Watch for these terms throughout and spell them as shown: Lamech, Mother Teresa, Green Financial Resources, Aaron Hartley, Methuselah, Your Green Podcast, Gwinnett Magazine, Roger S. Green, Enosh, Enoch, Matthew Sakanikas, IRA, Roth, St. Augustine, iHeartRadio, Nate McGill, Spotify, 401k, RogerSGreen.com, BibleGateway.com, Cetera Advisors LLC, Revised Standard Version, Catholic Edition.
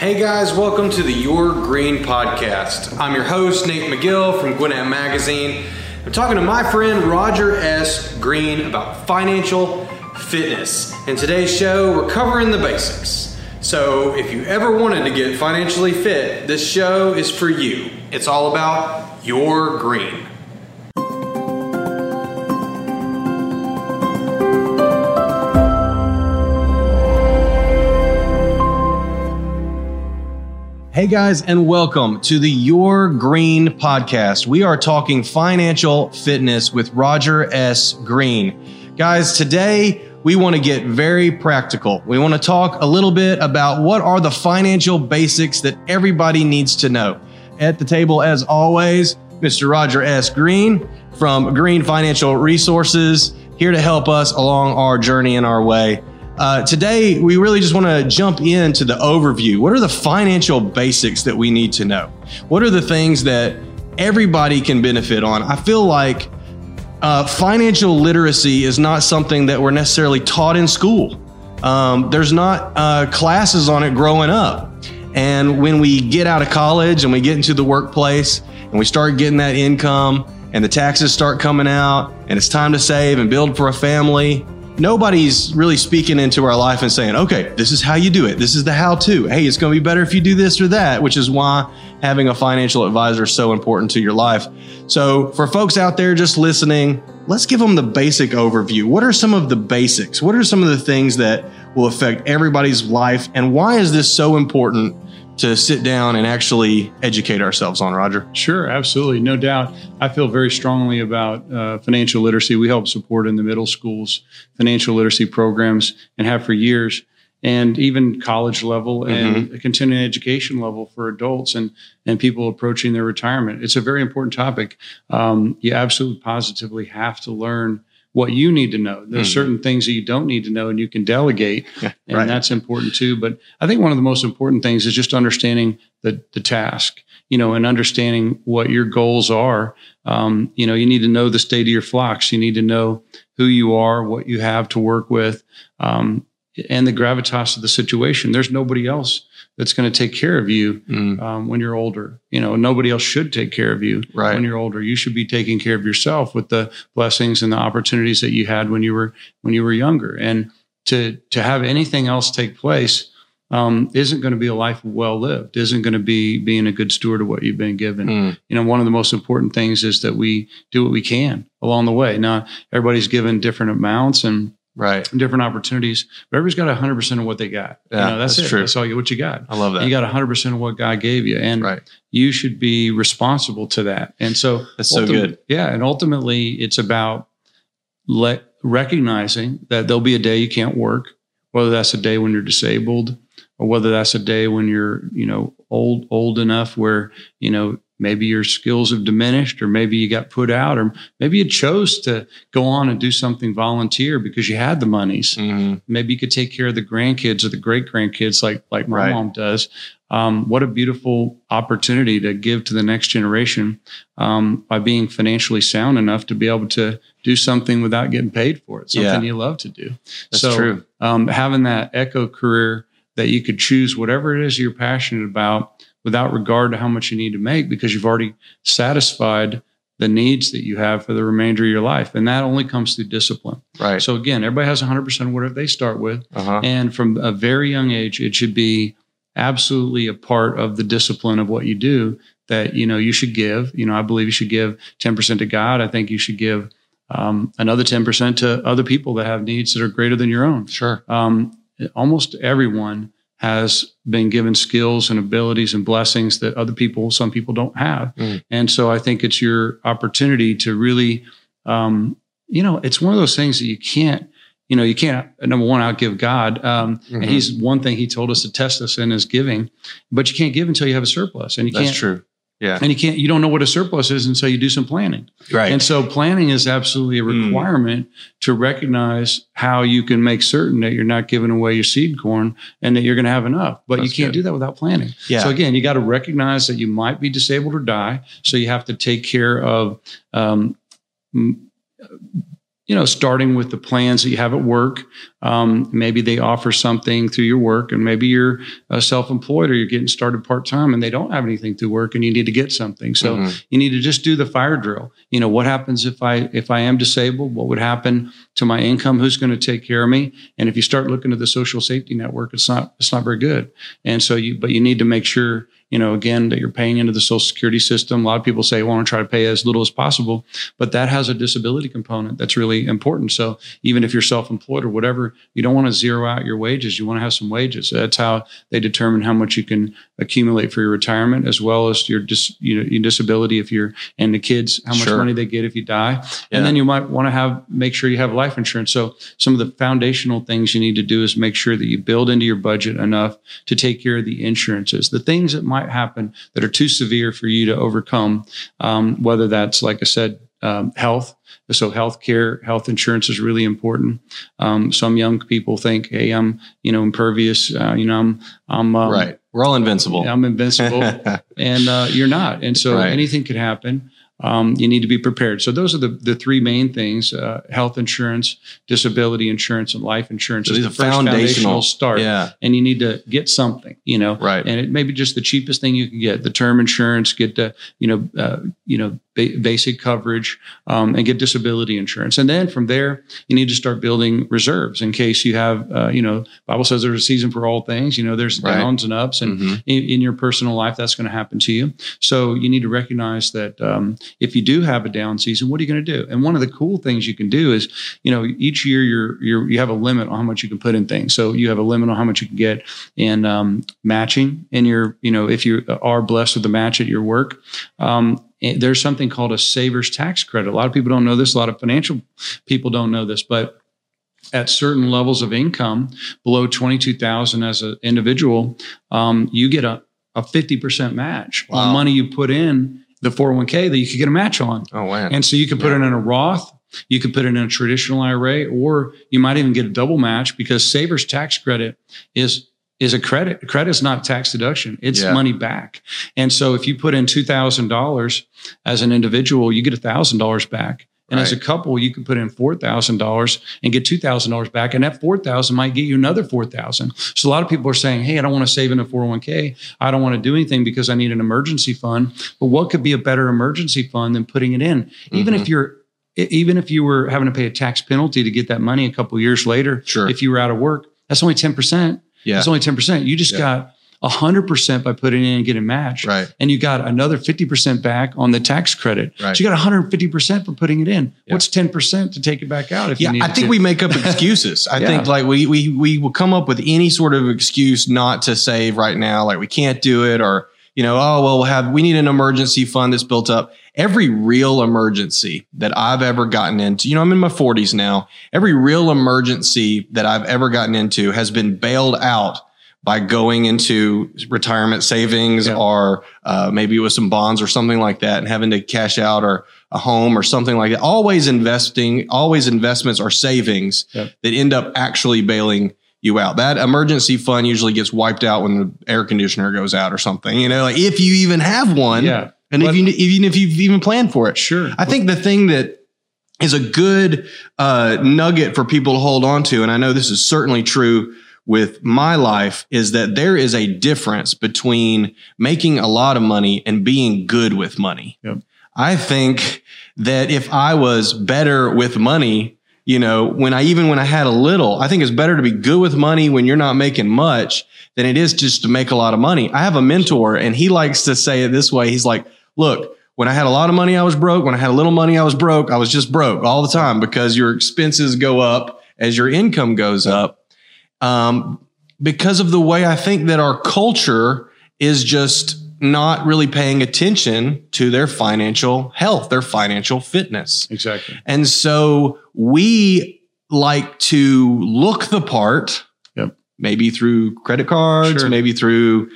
Hey guys, welcome to the Your Green Podcast. I'm your host, Nate McGill from Gwinnett Magazine. I'm talking to my friend, Roger S. Green, about financial fitness. In today's show, we're covering the basics. So if you ever wanted to get financially fit, this show is for you. It's all about Your Green. Hey guys, and welcome to the Your Green Podcast. We are talking financial fitness with Roger S. Green. Guys, today we want to get very practical. We want to talk a little bit about what are the financial basics that everybody needs to know. At the table, as always, Mr. Roger S. Green from Green Financial Resources, here to help us along our journey and our way. Today, we really just want to jump into the overview. What are the financial basics that we need to know? What are the things that everybody can benefit on? I feel like financial literacy is not something that we're necessarily taught in school. There's not classes on it growing up. And when we get out of college and we get into the workplace and we start getting that income and the taxes start coming out and it's time to save and build for a family, nobody's really speaking into our life and saying, okay, this is how you do it. This is the how-to. Hey, it's going to be better if you do this or that, which is why having a financial advisor is so important to your life. So for folks out there just listening, let's give them the basic overview. What are some of the basics? What are some of the things that will affect everybody's life? And why is this so important to sit down and actually educate ourselves on, Roger? Sure, absolutely. No doubt. I feel very strongly about financial literacy. We help support in the middle schools, financial literacy programs, and have for years, and even college level and continuing education level for adults and people approaching their retirement. It's a very important topic. You absolutely positively have to learn what you need to know. There's certain things that you don't need to know and you can delegate. Yeah, and right. That's important too. But I think one of the most important things is just understanding the task, you know, and understanding what your goals are. You know, you need to know the state of your flocks. You need to know who you are, what you have to work with, and the gravitas of the situation. There's nobody else that's going to take care of you when you're older. You know, nobody else should take care of you when you're older. You should be taking care of yourself with the blessings and the opportunities that you had when you were younger. And to have anything else take place isn't going to be a life well lived, isn't going to be being a good steward of what you've been given. You know, one of the most important things is that we do what we can along the way. Now, everybody's given different amounts and different opportunities, but everybody's got 100% of what they got. Yeah, you know, that's true. That's all what you got. I love that. You got 100% of what God gave you, and you should be responsible to that. And so that's so good. Yeah. And ultimately it's about recognizing that there'll be a day you can't work, whether that's a day when you're disabled or whether that's a day when you're, you know, old enough where, you know, maybe your skills have diminished, or maybe you got put out, or maybe you chose to go on and do something volunteer because you had the monies. Maybe you could take care of the grandkids or the great grandkids like my mom does. What a beautiful opportunity to give to the next generation by being financially sound enough to be able to do something without getting paid for it, something you love to do. That's true. Having that echo career that you could choose whatever it is you're passionate about, without regard to how much you need to make, because you've already satisfied the needs that you have for the remainder of your life. And that only comes through discipline. Right. So again, everybody has 100% of whatever they start with. And from a very young age, it should be absolutely a part of the discipline of what you do that, you know, you should give. You know, I believe you should give 10% to God. I think you should give another 10% to other people that have needs that are greater than your own. Sure. Almost everyone has been given skills and abilities and blessings that other people, some people don't have. And so I think it's your opportunity to really, you know, it's one of those things that you can't, number one, outgive God. And he's one thing he told us to test us in is giving, but you can't give until you have a surplus. And you can't. That's true. Yeah. And you don't know what a surplus is until you do some planning. Right. And so planning is absolutely a requirement to recognize how you can make certain that you're not giving away your seed corn and that you're going to have enough, but you can't do that without planning. Yeah. So again, you got to recognize that you might be disabled or die. So you have to take care of, you know, starting with the plans that you have at work. Maybe they offer something through your work, and maybe you're self-employed or you're getting started part-time and they don't have anything through work and you need to get something. So you need to just do the fire drill. You know, what happens if I am disabled? What would happen to my income? Who's going to take care of me? And if you start looking at the social safety network, it's not very good. And so you need to make sure, you know, again, that you're paying into the Social Security system. A lot of people say, well, I want to try to pay as little as possible, but that has a disability component that's really important. So even if you're self-employed or whatever, you don't want to zero out your wages. You want to have some wages. That's how they determine how much you can accumulate for your retirement, as well as your disability if you're, and the kids, how much money they get if you die. Yeah. And then you might want to make sure you have life insurance. So some of the foundational things you need to do is make sure that you build into your budget enough to take care of the insurances, the things that might happen that are too severe for you to overcome, whether that's, like I said, health. So health insurance is really important. Some young people think, hey, I'm, you know, impervious, I'm right. We're all invincible. I'm invincible and you're not. And so anything could happen. You need to be prepared. So those are the three main things: health insurance, disability insurance, and life insurance. So these are foundational start, and you need to get something, you know, right? And it may be just the cheapest thing you can get: the term insurance, get the basic coverage, and get disability insurance. And then from there, you need to start building reserves in case you have, Bible says there's a season for all things. You know, there's downs and ups, and in your personal life, that's going to happen to you. So you need to recognize that if you do have a down season, what are you going to do? And one of the cool things you can do is, you know, each year you have a limit on how much you can put in things. So you have a limit on how much you can get in matching in your, you know, if you are blessed with the match at your work. There's something called a saver's tax credit. A lot of people don't know this. A lot of financial people don't know this, but at certain levels of income below $22,000 as an individual, you get a 50% match on money you put in the 401k that you could get a match on. Oh, wow. And so you could put it in a Roth. You could put it in a traditional IRA, or you might even get a double match, because saver's tax credit is a credit. Credit's not tax deduction. It's money back. And so if you put in $2,000 as an individual, you get $1,000 back. And as a couple, you can put in $4,000 and get $2,000 back. And that $4,000 might get you another $4,000. So a lot of people are saying, hey, I don't want to save in a 401k. I don't want to do anything because I need an emergency fund. But what could be a better emergency fund than putting it in? Even if you were having to pay a tax penalty to get that money a couple of years later, if you were out of work, that's only 10%. Yeah. It's only 10%. You just got 100% by putting in and getting matched. Right. And you got another 50% back on the tax credit. Right. So you got 150% for putting it in. Yeah. What's 10% to take it back out? If you need I think we make up excuses. I think like we will come up with any sort of excuse not to save right now. Like we can't do it, or, you know, oh, well, we need an emergency fund that's built up. Every real emergency that I've ever gotten into, you know, I'm in my 40s now. Every real emergency that I've ever gotten into has been bailed out by going into retirement savings or maybe with some bonds or something like that, and having to cash out, or a home or something like that. Always investing, always investments or savings that end up actually bailing you out. That emergency fund usually gets wiped out when the air conditioner goes out or something, you know, like if you even have one, and if you've even planned for it. I think the thing that is a good nugget for people to hold on to, and I know this is certainly true with my life, is that there is a difference between making a lot of money and being good with money. I think that if I was better with money, you know, when I had a little, I think it's better to be good with money when you're not making much than it is just to make a lot of money. I have a mentor, and he likes to say it this way. He's like, look, when I had a lot of money, I was broke. When I had a little money, I was broke. I was just broke all the time, because your expenses go up as your income goes up. Because of the way I think that our culture is just not really paying attention to their financial health, their financial fitness. Exactly. And so we like to look the part, maybe through credit cards, maybe through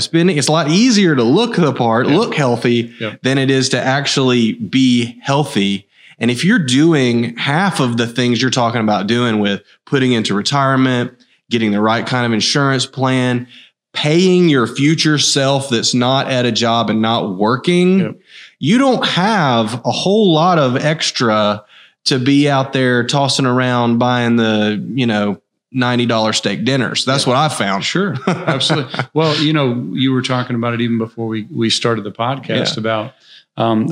spending. It's a lot easier to look the part, look healthy, than it is to actually be healthy. And if you're doing half of the things you're talking about doing, with putting into retirement, getting the right kind of insurance plan, paying your future self that's not at a job and not working, you don't have a whole lot of extra to be out there tossing around buying the, you know, $90 steak dinners. That's what I found. Sure. Absolutely. Well, you know, you were talking about it even before we started the podcast about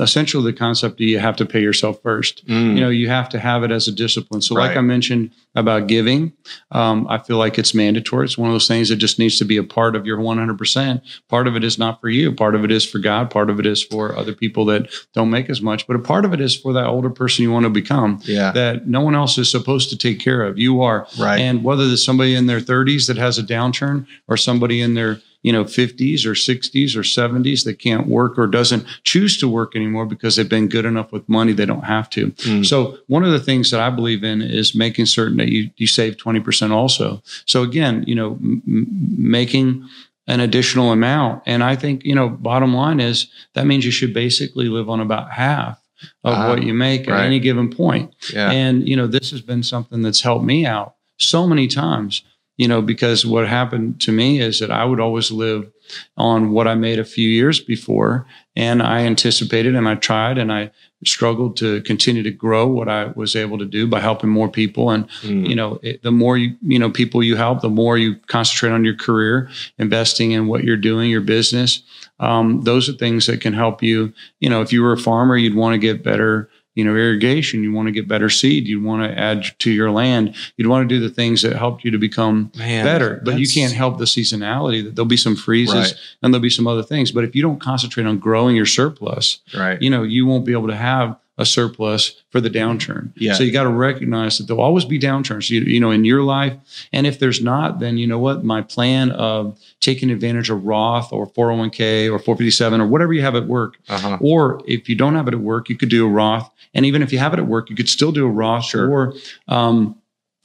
essentially the concept that you have to pay yourself first. You know, you have to have it as a discipline. So like I mentioned about giving, I feel like it's mandatory. It's one of those things that just needs to be a part of your 100%. Part of it is not for you. Part of it is for God. Part of it is for other people that don't make as much. But a part of it is for that older person you want to become that no one else is supposed to take care of. You are. Right. And whether there's somebody in their 30s that has a downturn or somebody in their 50s or 60s or 70s that can't work or doesn't choose to work anymore because they've been good enough with money, they don't have to. So one of the things that I believe in is making certain that you save 20% also. So again, you know, making an additional amount. And I think, you know, bottom line is that means you should basically live on about half of what you make at any given point. And, you know, this has been something that's helped me out so many times. You know, because what happened to me is that I would always live on what I made a few years before, and I anticipated and I tried and I struggled to continue to grow what I was able to do by helping more people. And, you know, the more, you know, people you help, the more you concentrate on your career, investing in what you're doing, your business. Those are things that can help you. You know, if you were a farmer, you'd want to get better, you know, irrigation, you want to get better seed, you want to add to your land, you'd want to do the things that helped you to become better. But you can't help the seasonality. That there'll be some freezes and there'll be some other things. But if you don't concentrate on growing your surplus, you know, you won't be able to have a surplus for the downturn. So you got to recognize that there'll always be downturns, you know, in your life. And if there's not, then you know what? My plan of taking advantage of Roth or 401k or 457 or whatever you have at work, or if you don't have it at work, you could do a Roth. And even if you have it at work, you could still do a Roth or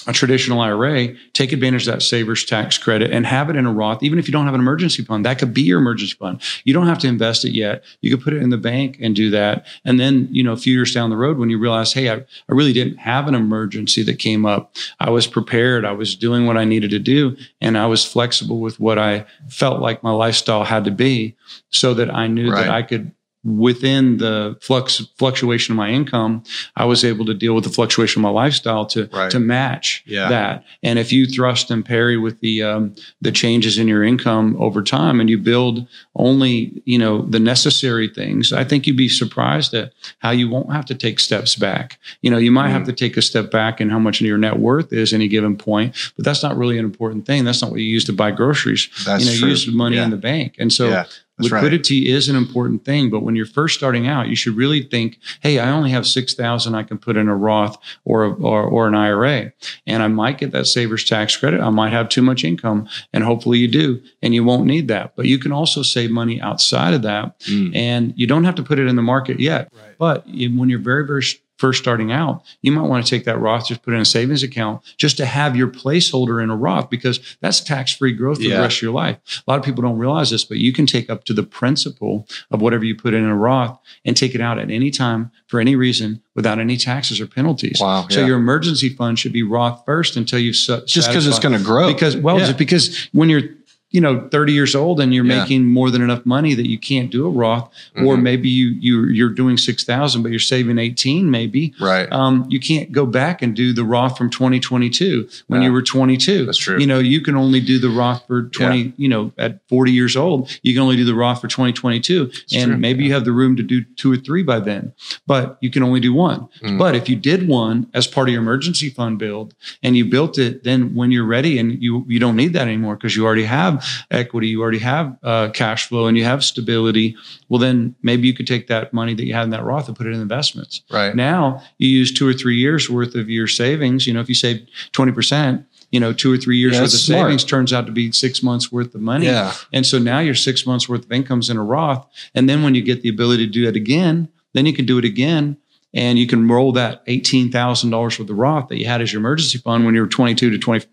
a traditional IRA, take advantage of that saver's tax credit and have it in a Roth. Even if you don't have an emergency fund, that could be your emergency fund. You don't have to invest it yet. You could put it in the bank and do that. And then, you know, a few years down the road, when you realize, hey, I really didn't have an emergency that came up. I was prepared. I was doing what I needed to do. And I was flexible with what I felt like my lifestyle had to be so that I knew that I could, within the fluctuation of my income, I was able to deal with the fluctuation of my lifestyle to match that. And if you thrust and parry with the changes in your income over time, and you build only, you know, the necessary things, I think you'd be surprised at how you won't have to take steps back. You know, you might have to take a step back in how much of your net worth is any given point, but that's not really an important thing. That's not what you use to buy groceries. That's you know, you use money in the bank. And so that's liquidity is an important thing, but when you're first starting out, you should really think, hey, I only have $6,000 I can put in a Roth or an IRA, and I might get that saver's tax credit. I might have too much income, and hopefully you do, and you won't need that. But you can also save money outside of that, and you don't have to put it in the market yet. But when you're very, very first starting out, you might want to take that Roth, just put it in a savings account just to have your placeholder in a Roth, because that's tax-free growth for the rest of your life. A lot of people don't realize this, but you can take up to the principal of whatever you put in a Roth and take it out at any time for any reason without any taxes or penalties. So your emergency fund should be Roth first until you've just because it's going to grow. Because because when you're 30 years old and you're making more than enough money that you can't do a Roth, or maybe you're doing 6,000, but you're saving 18, maybe. You can't go back and do the Roth from 2022 when you were 22. That's true. You know, you can only do the Roth for 20, you know, at 40 years old, you can only do the Roth for 2022. That's and true. Maybe you have the room to do 2 or 3 by then, but you can only do one. But if you did one as part of your emergency fund build and you built it, then when you're ready and you don't need that anymore because you already have equity, you already have cash flow, and you have stability, well, then maybe you could take that money that you had in that Roth and put it in investments. Right. Now you use 2 or 3 years worth of your savings. You know, if you save 20%, you know, 2 or 3 years worth of savings turns out to be 6 months worth of money. And so now you're 6 months worth of income's in a Roth. And then when you get the ability to do it again, then you can do it again. And you can roll that $18,000 worth of Roth that you had as your emergency fund when you were 22 to 25.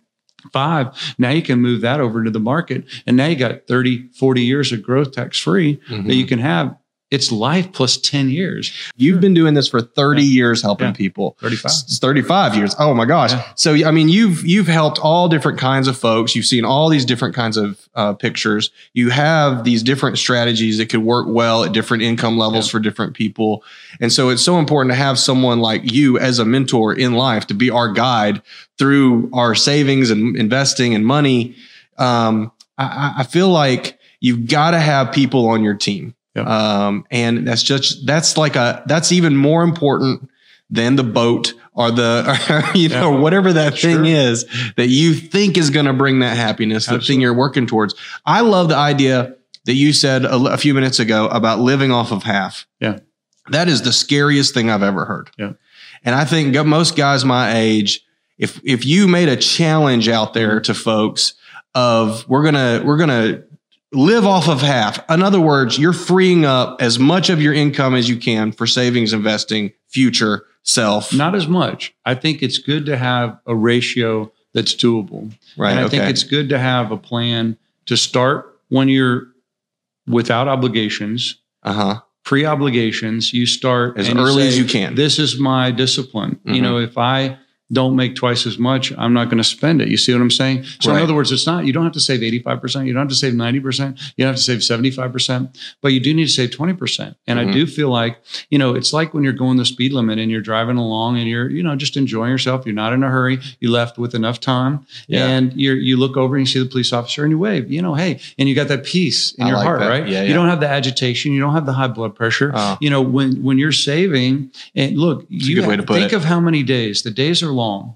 Now you can move that over to the market, and now you got 30, 40 years of growth tax free that you can have It's life plus 10 years. You've been doing this for 30 years helping people. 35. It's 35 years. Oh my gosh. Yeah. So, I mean, you've helped all different kinds of folks. You've seen all these different kinds of pictures. You have these different strategies that could work well at different income levels for different people. And so it's so important to have someone like you as a mentor in life to be our guide through our savings and investing and money. I feel like you've got to have people on your team. Yep. And that's even more important than the boat or the, or, know, whatever that thing is that you think is going to bring that happiness, the thing you're working towards. I love the idea that you said a few minutes ago about living off of half. Yeah. That is the scariest thing I've ever heard. Yeah. And I think most guys my age, if you made a challenge out there to folks of we're going to live off of half. In other words, you're freeing up as much of your income as you can for savings, investing, future self. Not as much. I think it's good to have a ratio that's doable. Right. And I think it's good to have a plan to start when you're without obligations, free obligations. You start as early as you can. This is my discipline. Mm-hmm. You know, if I don't make twice as much, I'm not going to spend it. You see what I'm saying? So in other words, it's not, you don't have to save 85%. You don't have to save 90%. You don't have to save 75%, but you do need to save 20%. And I do feel like, you know, it's like when you're going the speed limit and you're driving along and you're, you know, just enjoying yourself. You're not in a hurry. You left with enough time and you look over and you see the police officer and you wave, you know, hey, and you got that peace in your heart, right? Yeah, yeah. You don't have the agitation. You don't have the high blood pressure. You know, when you're saving and look, think of how many days, the days are long,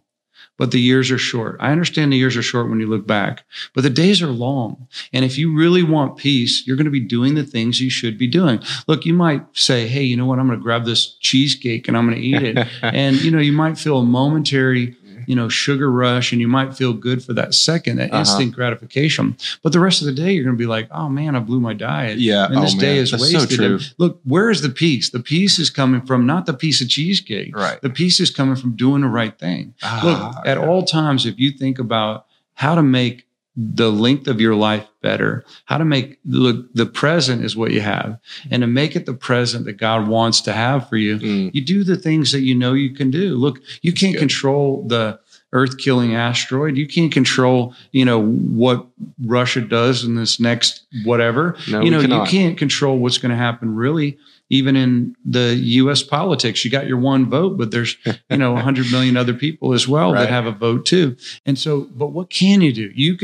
but the years are short. I understand the years are short when you look back, but the days are long. And if you really want peace, you're going to be doing the things you should be doing. Look, you might say, hey, you know what? I'm going to grab this cheesecake and I'm going to eat it. And, you know, you might feel a momentary, you know, sugar rush, and you might feel good for that second, that instant gratification. But the rest of the day, you're going to be like, oh man, I blew my diet. Yeah. And this day is wasted. That's so true. And look, where is the peace? The peace is coming from not the piece of cheesecake. Right. The peace is coming from doing the right thing. Look, at all times, if you think about how to make the length of your life better, how to make, look, the present is what you have, and to make it the present that God wants to have for you, you do the things that you know you can do. Look, you can't control the earth-killing asteroid. You can't control, you know, what Russia does in this next whatever. No, you know, you can't control what's going to happen really. Even in the U.S. politics, you got your one vote, but there's, you know, 100 million other people as well that have a vote too. And so, but what can you do? You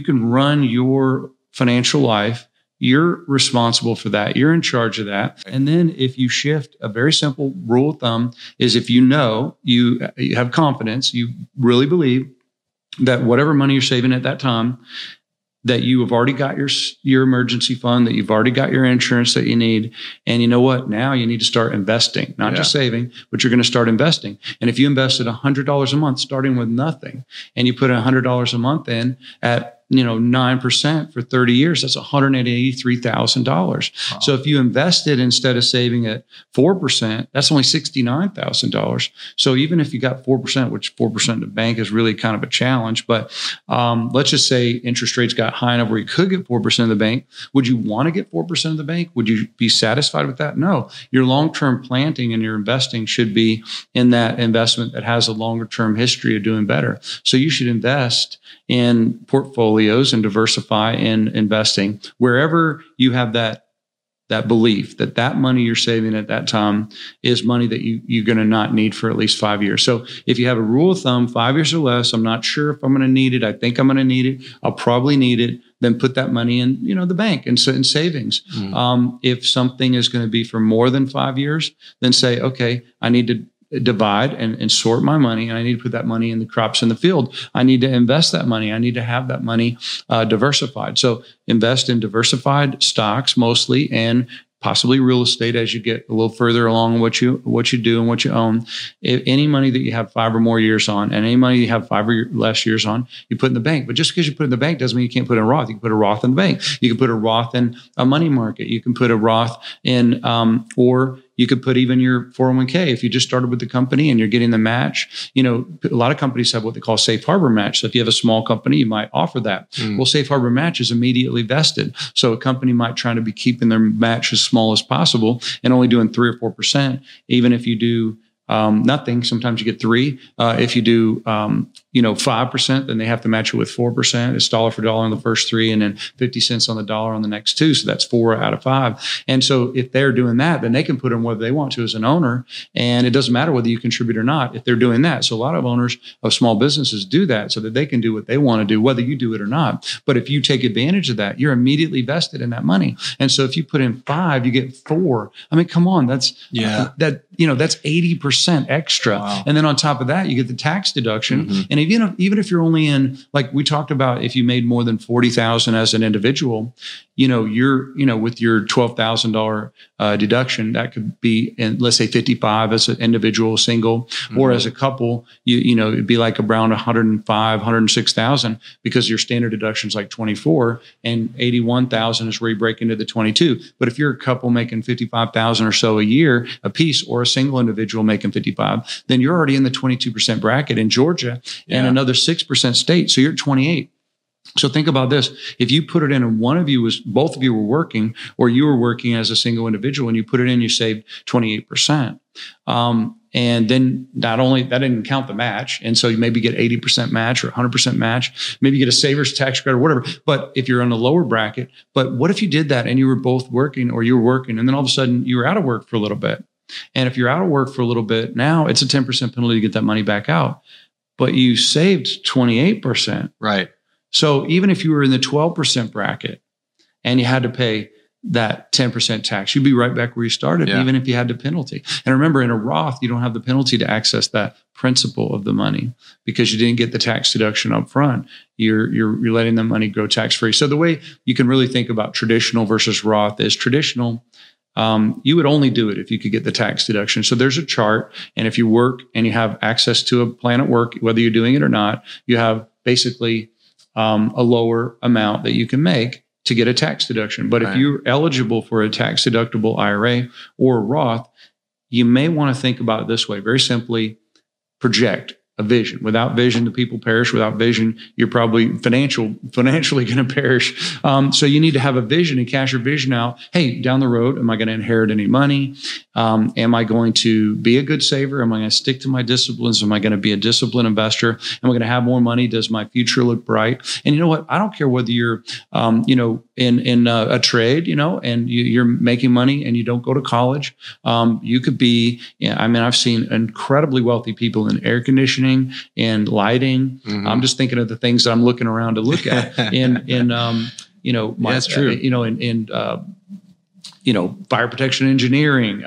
can run your financial life. You're responsible for that. You're in charge of that. And then if you shift, a very simple rule of thumb is if you know, you have confidence, you really believe that whatever money you're saving at that time, that you have already got your emergency fund, that you've already got your insurance that you need. And you know what? Now you need to start investing, not just saving, but you're going to start investing. And if you invested $100 a month, starting with nothing, and you put $100 a month in at, you know, 9% for 30 years, that's $183,000. Wow. So if you invested instead of saving at 4%, that's only $69,000. So even if you got 4%, which 4% in the bank is really kind of a challenge, but let's just say interest rates got high enough where you could get 4% in the bank. Would you want to get 4% in the bank? Would you be satisfied with that? No. Your long-term planting and your investing should be in that investment that has a longer-term history of doing better. So you should invest in portfolios and diversify in investing wherever you have that belief that money you're saving at that time is money that you're going to not need for at least 5 years. So if you have a rule of thumb, 5 years or less, I'm not sure if I'm going to need it. I think I'm going to need it. I'll probably need it. Then put that money in, you know, the bank and in savings. Mm-hmm. If something is going to be for more than 5 years, then say, okay, I need to divide and sort my money. And I need to put that money in the crops in the field. I need to invest that money. I need to have that money diversified. So invest in diversified stocks mostly, and possibly real estate as you get a little further along what you do and what you own. If any money that you have 5 or more years on, and any money you have 5 or less years on, you put in the bank. But just because you put in the bank doesn't mean you can't put in a Roth. You can put a Roth in the bank. You can put a Roth in a money market. You can put a Roth in, or You could put even your 401k if you just started with the company and you're getting the match. You know, a lot of companies have what they call safe harbor match. So if you have a small company, you might offer that. Well, safe harbor match is immediately vested. So a company might try to be keeping their match as small as possible and only doing 3 or 4%. Even if you do nothing, sometimes you get 3. If you do, 5%, then they have to match it with 4%. It's dollar for dollar on the first 3 and then 50 cents on the dollar on the next 2. So that's 4 out of 5. And so if they're doing that, then they can put in whatever they want to as an owner. And it doesn't matter whether you contribute or not if they're doing that. So a lot of owners of small businesses do that so that they can do what they want to do, whether you do it or not. But if you take advantage of that, you're immediately vested in that money. And so if you put in 5, you get 4. I mean, come on, that's, that's 80% extra. Wow. And then on top of that, you get the tax deduction. Mm-hmm. And even if you're only in, like we talked about, if you made more than $40,000 as an individual, with your $12,000 deduction, that could be, in, let's say, $55,000 as an individual, single, mm-hmm. or as a couple, it'd be like around $105,000, $106,000 because your standard deduction is like $24,000 and $81,000 is where you break into the $22,000. But if you're a couple making $55,000 or so a year, a piece, or a single individual making $55,000, then you're already in the 22% bracket in Georgia and another 6% state. So you're at 28%. So think about this. If you put it in and both of you were working, or you were working as a single individual and you put it in, you saved 28%. And then not only that didn't count the match. And so you maybe get 80% match or 100% match, maybe you get a saver's tax credit or whatever. But if you're on the lower bracket, but what if you did that and you were both working, or you were working and then all of a sudden you were out of work for a little bit? And if you're out of work for a little bit, now it's a 10% penalty to get that money back out, but you saved 28%. Right. So even if you were in the 12% bracket and you had to pay that 10% tax, you'd be right back where you started, even if you had the penalty. And remember, in a Roth, you don't have the penalty to access that principal of the money because you didn't get the tax deduction up front. You're letting the money grow tax-free. So the way you can really think about traditional versus Roth is traditional. You would only do it if you could get the tax deduction. So there's a chart. And if you work and you have access to a plan at work, whether you're doing it or not, you have basically a lower amount that you can make to get a tax deduction. But if you're eligible for a tax deductible IRA or Roth, you may want to think about it this way. Very simply, project a vision. Without vision, the people perish. Without vision, you're probably financially going to perish. So you need to have a vision and cash your vision out. Hey, down the road, am I going to inherit any money? Am I going to be a good saver? Am I going to stick to my disciplines? Am I going to be a disciplined investor? Am I going to have more money? Does my future look bright? And you know what? I don't care whether you're, in a trade, and you're making money and you don't go to college. You could be, I've seen incredibly wealthy people in air conditioning and lighting. Mm-hmm. I'm just thinking of the things that I'm looking around to look at that's true. Fire protection engineering,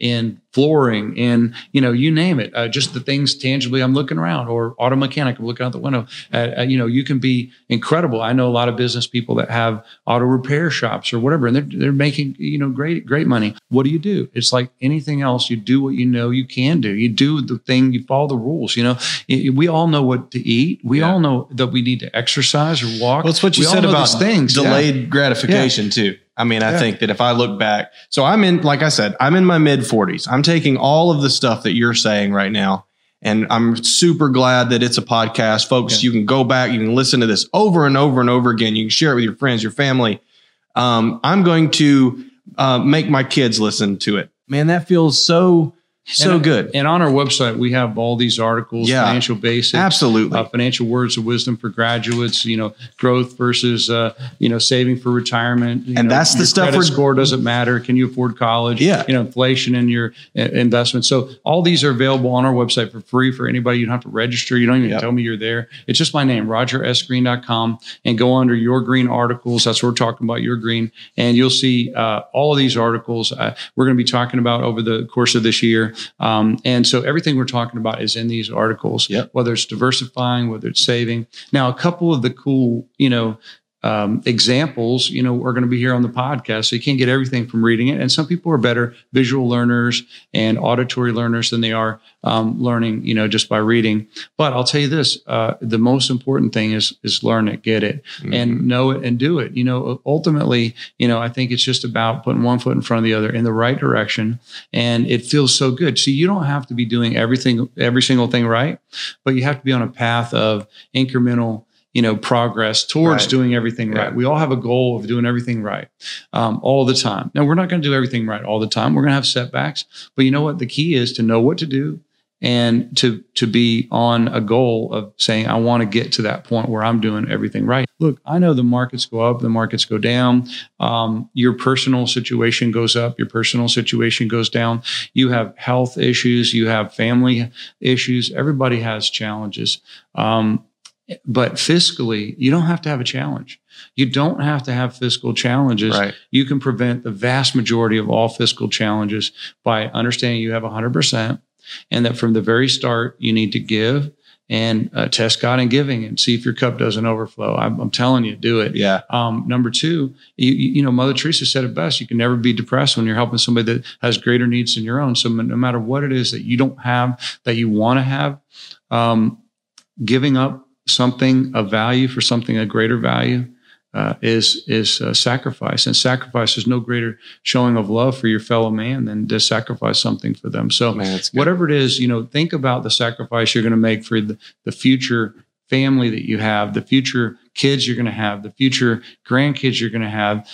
in flooring, and, you name it, just the things tangibly I'm looking around, or auto mechanic, I'm looking out the window. You can be incredible. I know a lot of business people that have auto repair shops or whatever, and they're making, great money. What do you do? It's like anything else. You do what you know you can do. You do the thing, you follow the rules. We all know what to eat. We all know that we need to exercise or walk. Well, it's what you said about things. Delayed gratification too. I think that if I look back, so I'm in my mid 40s. I'm taking all of the stuff that you're saying right now, and I'm super glad that it's a podcast. Folks, you can go back, you can listen to this over and over and over again. You can share it with your friends, your family. I'm going to make my kids listen to it. Man, that feels so good. And on our website, we have all these articles, financial basics, absolutely, financial words of wisdom for graduates, growth versus, saving for retirement. And that's the stuff. Credit score doesn't matter. Can you afford college? Yeah. Inflation and your investment. So all these are available on our website for free for anybody. You don't have to register. You don't even tell me you're there. It's just my name, RogerSGreen.com, and go under Your Green Articles. That's what we're talking about, Your Green. And you'll see all of these articles we're going to be talking about over the course of this year. And so everything we're talking about is in these articles, whether it's diversifying, whether it's saving. Now, a couple of the cool, examples, you know, are going to be here on the podcast. So you can't get everything from reading it. And some people are better visual learners and auditory learners than they are learning, you know, just by reading. But I'll tell you this, the most important thing is learn it, get it, and know it and do it. You know, ultimately, you know, I think it's just about putting one foot in front of the other in the right direction. And it feels so good. So you don't have to be doing everything, every single thing right, but you have to be on a path of incremental, you know, progress towards doing everything right. We all have a goal of doing everything right all the time. Now, we're not going to do everything right all the time. We're going to have setbacks. But you know what? The key is to know what to do and to be on a goal of saying, I want to get to that point where I'm doing everything right. Look, I know the markets go up, the markets go down. Your personal situation goes up, your personal situation goes down. You have health issues, you have family issues. Everybody has challenges. But fiscally, you don't have to have a challenge. You don't have to have fiscal challenges. Right. You can prevent the vast majority of all fiscal challenges by understanding you have 100% and that from the very start, you need to give and test God in giving and see if your cup doesn't overflow. I'm telling you, do it. Yeah. Number two, you know, Mother Teresa said it best. You can never be depressed when you're helping somebody that has greater needs than your own. So no matter what it is that you don't have, that you want to have, giving up something of value for something of greater value is sacrifice. And sacrifice is no greater showing of love for your fellow man than to sacrifice something for them. So whatever it is, you know, think about the sacrifice you're going to make for the future family that you have, the future kids you're going to have, the future grandkids you're going to have.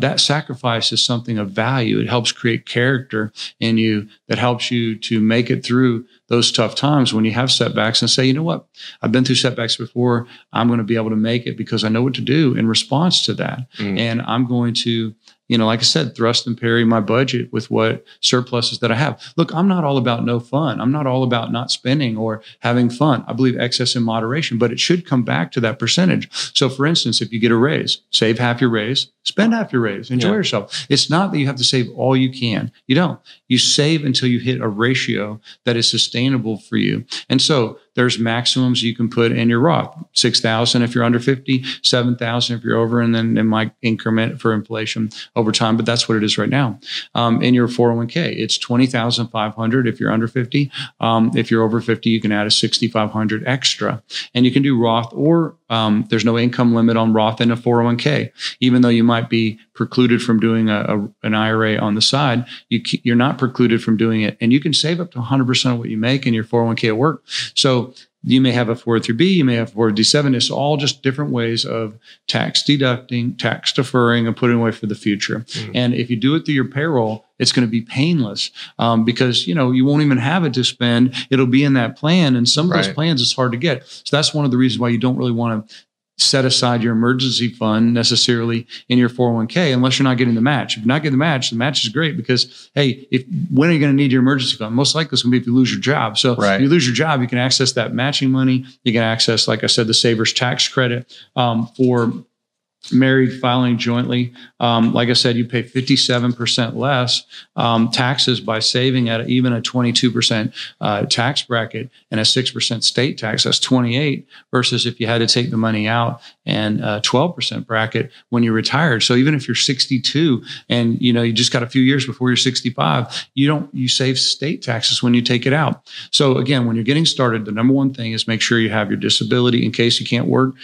That sacrifice is something of value. It helps create character in you that helps you to make it through those tough times when you have setbacks and say, you know what, I've been through setbacks before. I'm going to be able to make it because I know what to do in response to that. And I'm going to, you know, like I said, thrust and parry my budget with what surpluses that I have. Look, I'm not all about no fun. I'm not all about not spending or having fun. I believe excess in moderation, but it should come back to that percentage. So for instance, if you get a raise, save half your raise, spend half your raise, enjoy yourself. It's not that you have to save all you can. You don't. You save until you hit a ratio that is sustainable for you. And so there's maximums you can put in your Roth, 6,000 if you're under 50, 7,000 if you're over, and then it might increment for inflation over time, but that's what it is right now. In your 401k, it's 20,500 if you're under 50. If you're over 50, you can add a 6,500 extra, and you can do Roth or there's no income limit on Roth in a 401k. Even though you might be precluded from doing an IRA on the side, you're not precluded from doing it, and you can save up to 100% of what you make in your 401k at work. So you may have a 403B, you may have a 4D7. It's all just different ways of tax deducting, tax deferring, and putting away for the future. And if you do it through your payroll, it's going to be painless because, you know, you won't even have it to spend. It'll be in that plan. And some of those plans, it's hard to get. So that's one of the reasons why you don't really want to set aside your emergency fund necessarily in your 401k unless you're not getting the match. If you're not getting the match is great because, hey, when are you going to need your emergency fund? Most likely it's going to be if you lose your job. So if you lose your job, you can access that matching money. You can access, like I said, the saver's tax credit for married filing jointly. Like I said, you pay 57% less taxes by saving at even a 22% tax bracket and a 6% state tax. That's 28 versus if you had to take the money out and 12% bracket when you retired. So even if you're 62 and, you know, you just got a few years before you're 65, you save state taxes when you take it out. So again, when you're getting started, the number one thing is make sure you have your disability in case you can't work.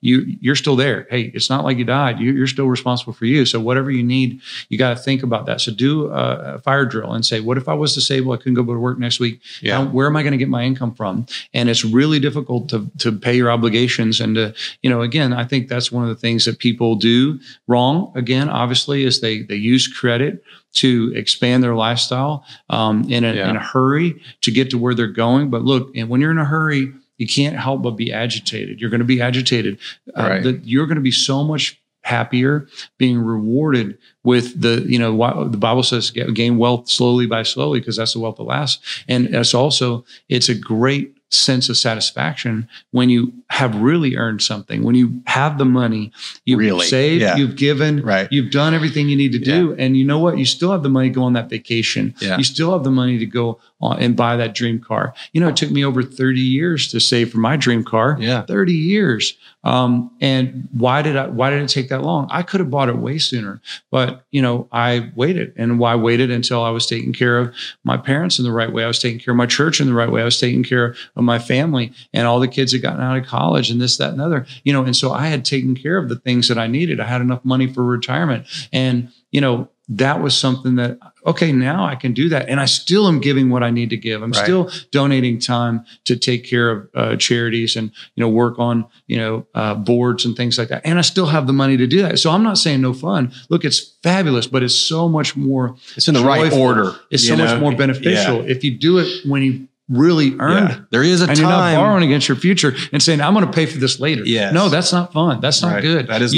You're still there. Hey, it's not like you died. You're still responsible for you. So whatever you need, you got to think about that. So do a fire drill and say, what if I was disabled? I couldn't go to work next week. Where am I going to get my income from? And it's really difficult to pay your obligations. And to, you know, again, I think that's one of the things that people do wrong. Again, obviously, is they use credit to expand their lifestyle in a hurry to get to where they're going. But look, and when you're in a hurry, you can't help but be agitated. You're going to be agitated. You're going to be so much happier being rewarded with the Bible says gain wealth slowly by slowly, because that's the wealth that lasts. And it's a great sense of satisfaction when you have really earned something, when you have the money you've saved, you've given, you've done everything you need to do. And you know what? You still have the money to go on that vacation. You still have the money to go and buy that dream car. You know, it took me over 30 years to save for my dream car. Yeah. 30 years. And why did it take that long? I could have bought it way sooner, but you know, I waited, and I waited until I was taking care of my parents in the right way. I was taking care of my church in the right way. I was taking care of my family and all the kids that gotten out of college and this, that, and other, you know, and so I had taken care of the things that I needed. I had enough money for retirement, and, you know, that was something that, okay, now I can do that. And I still am giving what I need to give. I'm right. still donating time to take care of charities and, you know, work on, you know, boards and things like that. And I still have the money to do that. So I'm not saying no fun. Look, it's fabulous, but it's so much more. It's in the joyful. Right order. It's so much more beneficial if you do it when you really earned. Yeah. There is a time. And you're not borrowing against your future and saying, I'm going to pay for this later. Yes. No, that's not fun. That's not good. That is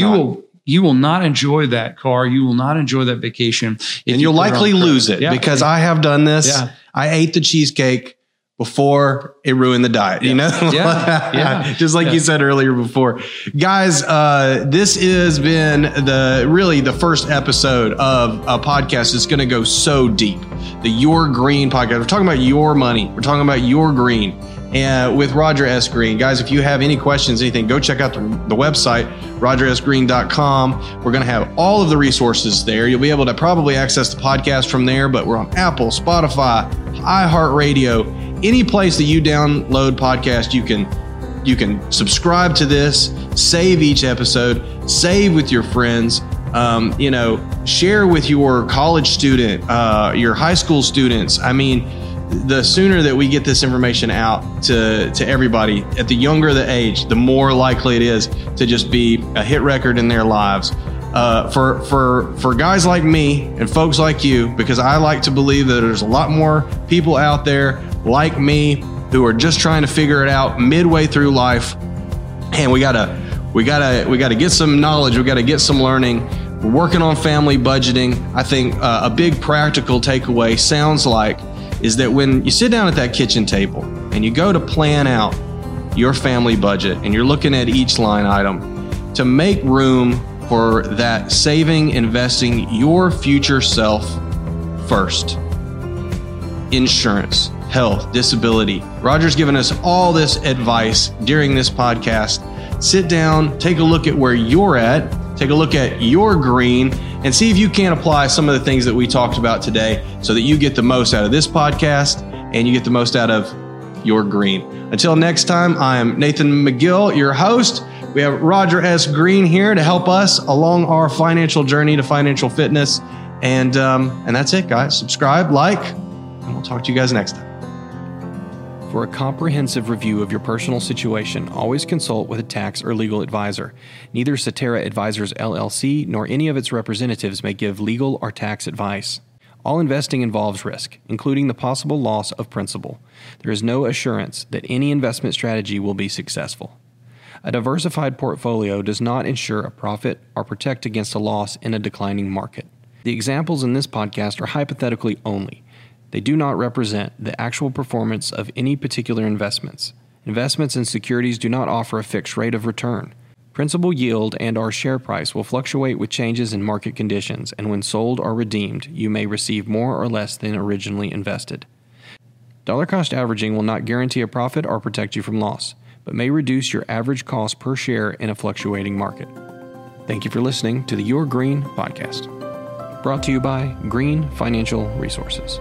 You will not enjoy that car. You will not enjoy that vacation. And you'll likely lose it because I have done this. Yeah. I ate the cheesecake before it ruined the diet, you know? Yeah. Just like you said earlier before. Guys, this has been really the first episode of a podcast that's going to go so deep. The Your Green podcast. We're talking about your money. We're talking about Your Green. And with Roger S. Green. Guys, if you have any questions, anything, go check out the website, RogerSGreen.com. We're going to have all of the resources there. You'll be able to probably access the podcast from there, but we're on Apple, Spotify, iHeartRadio, any place that you download podcasts, you can subscribe to this, save each episode, save with your friends, you know, share with your college student, your high school students. I mean, the sooner that we get this information out to everybody, at the younger the age, the more likely it is to just be a hit record in their lives. For guys like me and folks like you, because I like to believe that there's a lot more people out there like me who are just trying to figure it out midway through life. And we gotta get some knowledge. We gotta get some learning. We're working on family budgeting. I think a big practical takeaway sounds like is that when you sit down at that kitchen table and you go to plan out your family budget and you're looking at each line item, to make room for that saving, investing, your future self first. Insurance, health, disability. Roger's given us all this advice during this podcast. Sit down, take a look at where you're at, take a look at Your Green, and see if you can apply some of the things that we talked about today so that you get the most out of this podcast and you get the most out of Your Green. Until next time, I am Nathan McGill, your host. We have Roger S. Green here to help us along our financial journey to financial fitness. And that's it, guys. Subscribe, like, and we'll talk to you guys next time. For a comprehensive review of your personal situation, always consult with a tax or legal advisor. Neither Cetera Advisors LLC nor any of its representatives may give legal or tax advice. All investing involves risk, including the possible loss of principal. There is no assurance that any investment strategy will be successful. A diversified portfolio does not ensure a profit or protect against a loss in a declining market. The examples in this podcast are hypothetically only. They do not represent the actual performance of any particular investments. Investments in securities do not offer a fixed rate of return. Principal yield and/or share price will fluctuate with changes in market conditions, and when sold or redeemed, you may receive more or less than originally invested. Dollar cost averaging will not guarantee a profit or protect you from loss, but may reduce your average cost per share in a fluctuating market. Thank you for listening to the Your Green Podcast, brought to you by Green Financial Resources.